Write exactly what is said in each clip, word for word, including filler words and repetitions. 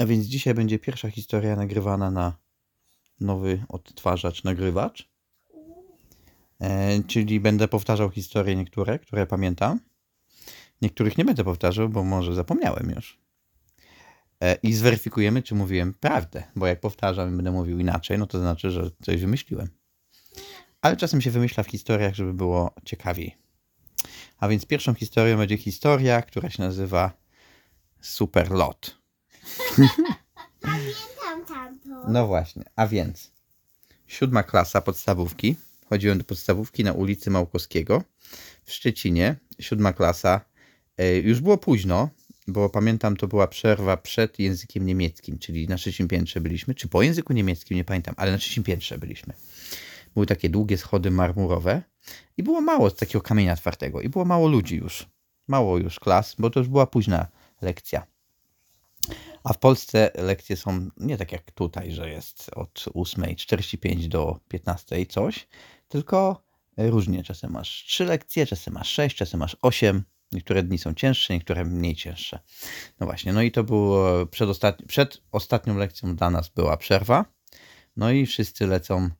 A więc dzisiaj będzie pierwsza historia nagrywana na nowy odtwarzacz, nagrywacz. E, czyli będę powtarzał historie niektóre, które pamiętam. Niektórych nie będę powtarzał, bo może zapomniałem już. E, I zweryfikujemy, czy mówiłem prawdę. Bo jak powtarzam i będę mówił inaczej, no to znaczy, że coś wymyśliłem. Ale czasem się wymyśla w historiach, żeby było ciekawiej. A więc pierwszą historią będzie historia, która się nazywa Superlot. Pamiętam tamto. No właśnie, a więc siódma klasa podstawówki. Chodziłem do podstawówki na ulicy Małkowskiego w Szczecinie. Siódma klasa. Już było późno, bo pamiętam, to była przerwa przed językiem niemieckim, czyli na trzecim piętrze byliśmy, czy po języku niemieckim, nie pamiętam, ale na trzecim piętrze byliśmy. Były takie długie schody marmurowe i było mało takiego kamienia twardego i było mało ludzi już. Mało już klas, bo to już była późna lekcja. A w Polsce lekcje są nie tak jak tutaj, że jest od ósmej czterdzieści pięć do piętnastej coś, tylko różnie. Czasem masz trzy lekcje, czasem masz sześć, czasem masz osiem. Niektóre dni są cięższe, niektóre mniej cięższe. No właśnie, no i to było przed, ostatni- przed ostatnią lekcją dla nas była przerwa. No i wszyscy lecą,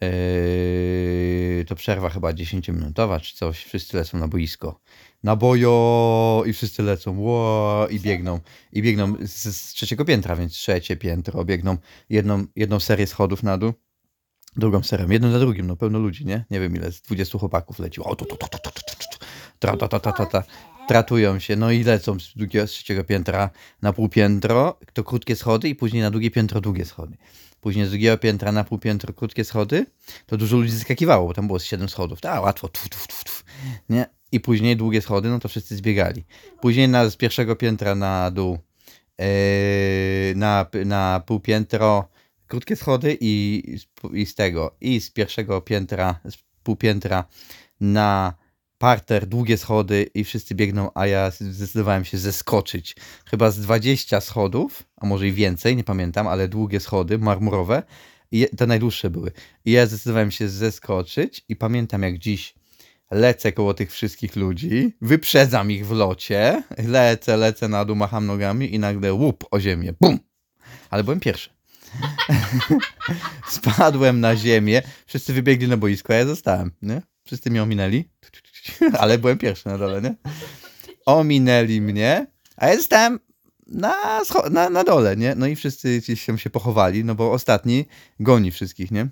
yy, to przerwa chyba dziesięciominutowa czy coś, wszyscy lecą na boisko. Na bojo! I wszyscy lecą, ło! I biegną. I biegną z, z trzeciego piętra, więc trzecie piętro. Biegną jedną, jedną serię schodów na dół, drugą serię, jedną za drugim. No pełno ludzi, nie? Nie wiem ile, z dwudziestu chłopaków leciło. Tratują się, no i lecą z, drugiego, z trzeciego piętra na półpiętro, to krótkie schody i później na drugie piętro długie schody. Później z drugiego piętra na półpiętro krótkie schody, to dużo ludzi zeskakiwało, bo tam było z siedem schodów. Ta, łatwo, tuf, tuf, tuf, tuf. Nie? I później długie schody, no to wszyscy zbiegali. Później na, z pierwszego piętra na dół, yy, na, na półpiętro krótkie schody i, i z tego, i z pierwszego piętra, z półpiętra na parter, długie schody i wszyscy biegną, a ja zdecydowałem się zeskoczyć. Chyba z dwudziestu schodów, a może i więcej, nie pamiętam, ale długie schody, marmurowe, i te najdłuższe były. I ja zdecydowałem się zeskoczyć i pamiętam jak dziś, lecę koło tych wszystkich ludzi, wyprzedzam ich w locie, lecę, lecę na dół, macham nogami i nagle łup o ziemię, bum! Ale byłem pierwszy. Spadłem na ziemię, wszyscy wybiegli na boisko, a ja zostałem, nie? Wszyscy mnie ominęli, ale byłem pierwszy na dole, nie? Ominęli mnie, a ja zostałem na, scho- na, na dole, nie? No i wszyscy się, się pochowali, no bo ostatni goni wszystkich, nie?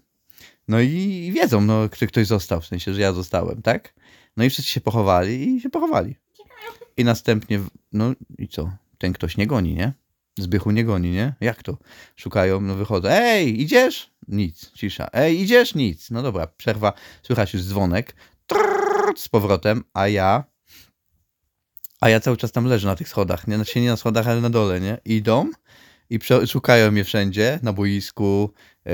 No i wiedzą, no, czy ktoś został, w sensie, że ja zostałem, tak? No i wszyscy się pochowali i się pochowali. I następnie, no i co? Ten ktoś nie goni, nie? Zbychu nie goni, nie? Jak to? Szukają, no wychodzą. Ej, idziesz? Nic, cisza. Ej, idziesz? Nic. No dobra, przerwa. Słychać już dzwonek. Trrr, z powrotem, a ja... A ja cały czas tam leżę na tych schodach, nie? Znaczy nie na schodach, ale na dole, nie? Idą i szukają mnie wszędzie, na boisku, yy,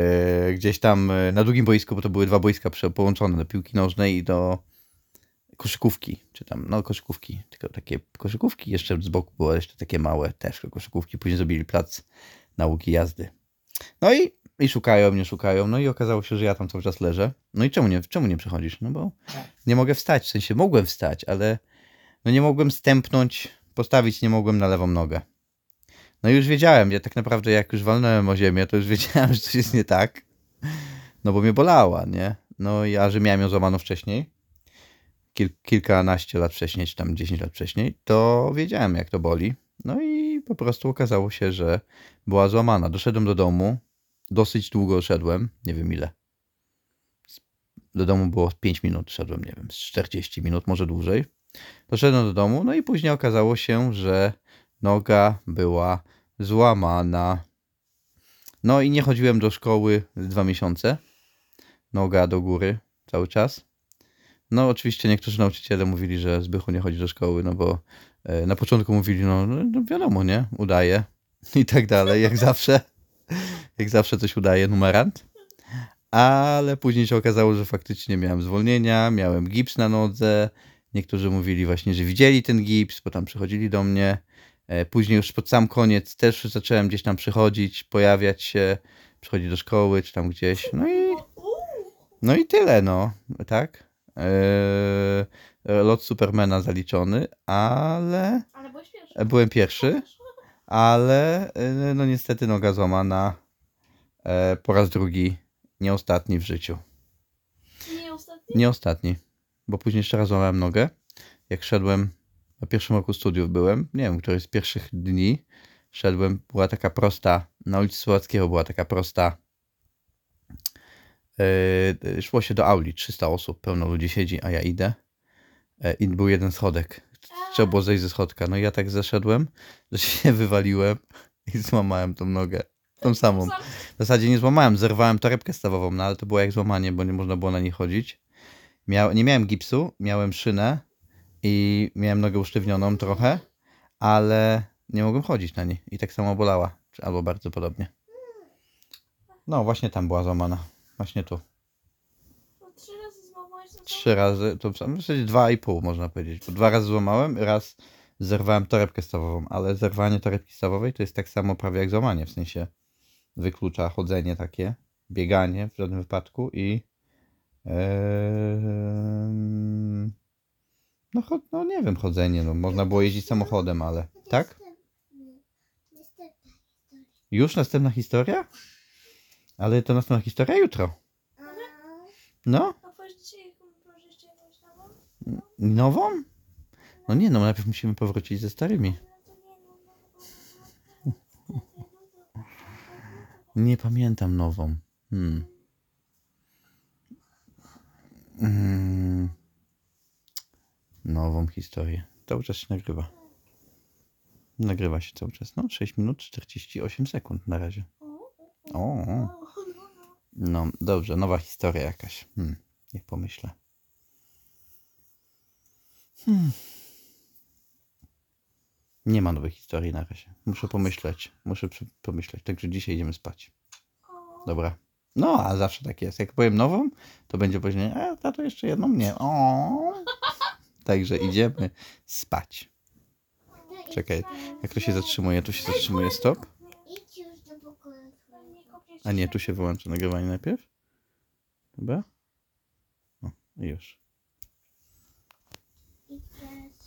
gdzieś tam yy, na drugim boisku, bo to były dwa boiska połączone, do piłki nożnej i do koszykówki, czy tam, no koszykówki, tylko takie koszykówki, jeszcze z boku było jeszcze takie małe też koszykówki, później zrobili plac nauki jazdy. No i, i szukają mnie, szukają, no i okazało się, że ja tam cały czas leżę. No i czemu nie, czemu nie przychodzisz? No bo nie mogę wstać, w sensie mogłem wstać, ale no nie mogłem stępnąć, postawić nie mogłem na lewą nogę. No i już wiedziałem, ja tak naprawdę jak już walnąłem o ziemię, to już wiedziałem, że coś jest nie tak. No bo mnie bolała, nie? No ja, że miałem ją złamaną wcześniej, Kil- kilkanaście lat wcześniej, czy tam dziesięć lat wcześniej, to wiedziałem jak to boli. No i po prostu okazało się, że była złamana. Doszedłem do domu, dosyć długo szedłem, nie wiem ile. Do domu było pięć minut, szedłem, nie wiem, z czterdzieści minut, może dłużej. Doszedłem do domu, no i później okazało się, że noga była złamana. No i nie chodziłem do szkoły dwa miesiące. Noga do góry cały czas. No oczywiście niektórzy nauczyciele mówili, że Zbychu nie chodzi do szkoły, no bo e, na początku mówili, no, no wiadomo, nie? Udaje i tak dalej, jak zawsze. Jak zawsze coś udaje numerant. Ale później się okazało, że faktycznie miałem zwolnienia, miałem gips na nodze. Niektórzy mówili właśnie, że widzieli ten gips, bo tam przychodzili do mnie. Później już pod sam koniec też zacząłem gdzieś tam przychodzić, pojawiać się, przychodzić do szkoły czy tam gdzieś. No i, no i tyle, no, tak? Eee, lot Supermana zaliczony, ale, ale byłem pierwszy, ale y, no niestety noga złamana y, po raz drugi, nie ostatni w życiu. Nie ostatni? Nie ostatni, bo później jeszcze raz złamałem nogę, jak szedłem, na pierwszym roku studiów byłem, nie wiem, któryś z pierwszych dni szedłem, była taka prosta, na ulicy Słowackiego była taka prosta, y, szło się do auli, trzysta osób, pełno ludzi siedzi, a ja idę. I był jeden schodek. Trzeba było zejść ze schodka. No i ja tak zeszedłem, że się wywaliłem i złamałem tą nogę. Tą samą. W zasadzie nie złamałem, zerwałem torebkę stawową, no ale to było jak złamanie, bo nie można było na niej chodzić. Miał, nie miałem gipsu, miałem szynę i miałem nogę usztywnioną trochę, ale nie mogłem chodzić na niej. I tak samo bolała, albo bardzo podobnie. No właśnie tam była złamana. Właśnie tu. Trzy razy, to w zasadzie dwa i pół można powiedzieć, bo dwa razy złamałem, raz zerwałem torebkę stawową, ale zerwanie torebki stawowej to jest tak samo prawie jak złamanie, w sensie wyklucza chodzenie takie, bieganie w żadnym wypadku i yy, no, cho, no nie wiem, chodzenie, no można było jeździć samochodem, ale tak? Już następna historia? Ale to następna historia jutro. No? Nową? No nie, no najpierw musimy powrócić ze starymi. Nie pamiętam nową. Hmm. Hmm. Nową historię. Cały czas się nagrywa. Nagrywa się cały czas. No, sześć minut czterdzieści osiem sekund na razie. O. No, dobrze, nowa historia jakaś. Hmm. Niech pomyślę. Hmm. Nie ma nowej historii na razie. Muszę pomyśleć. Muszę pomyśleć. Także dzisiaj idziemy spać. Dobra. No, a zawsze tak jest. Jak powiem nową, to będzie później, a tato jeszcze jedną mnie. O. Także idziemy spać. Czekaj, jak to się zatrzymuje? Tu się zatrzymuje stop. A nie, tu się wyłączy nagrywanie najpierw. Dobra. O, już.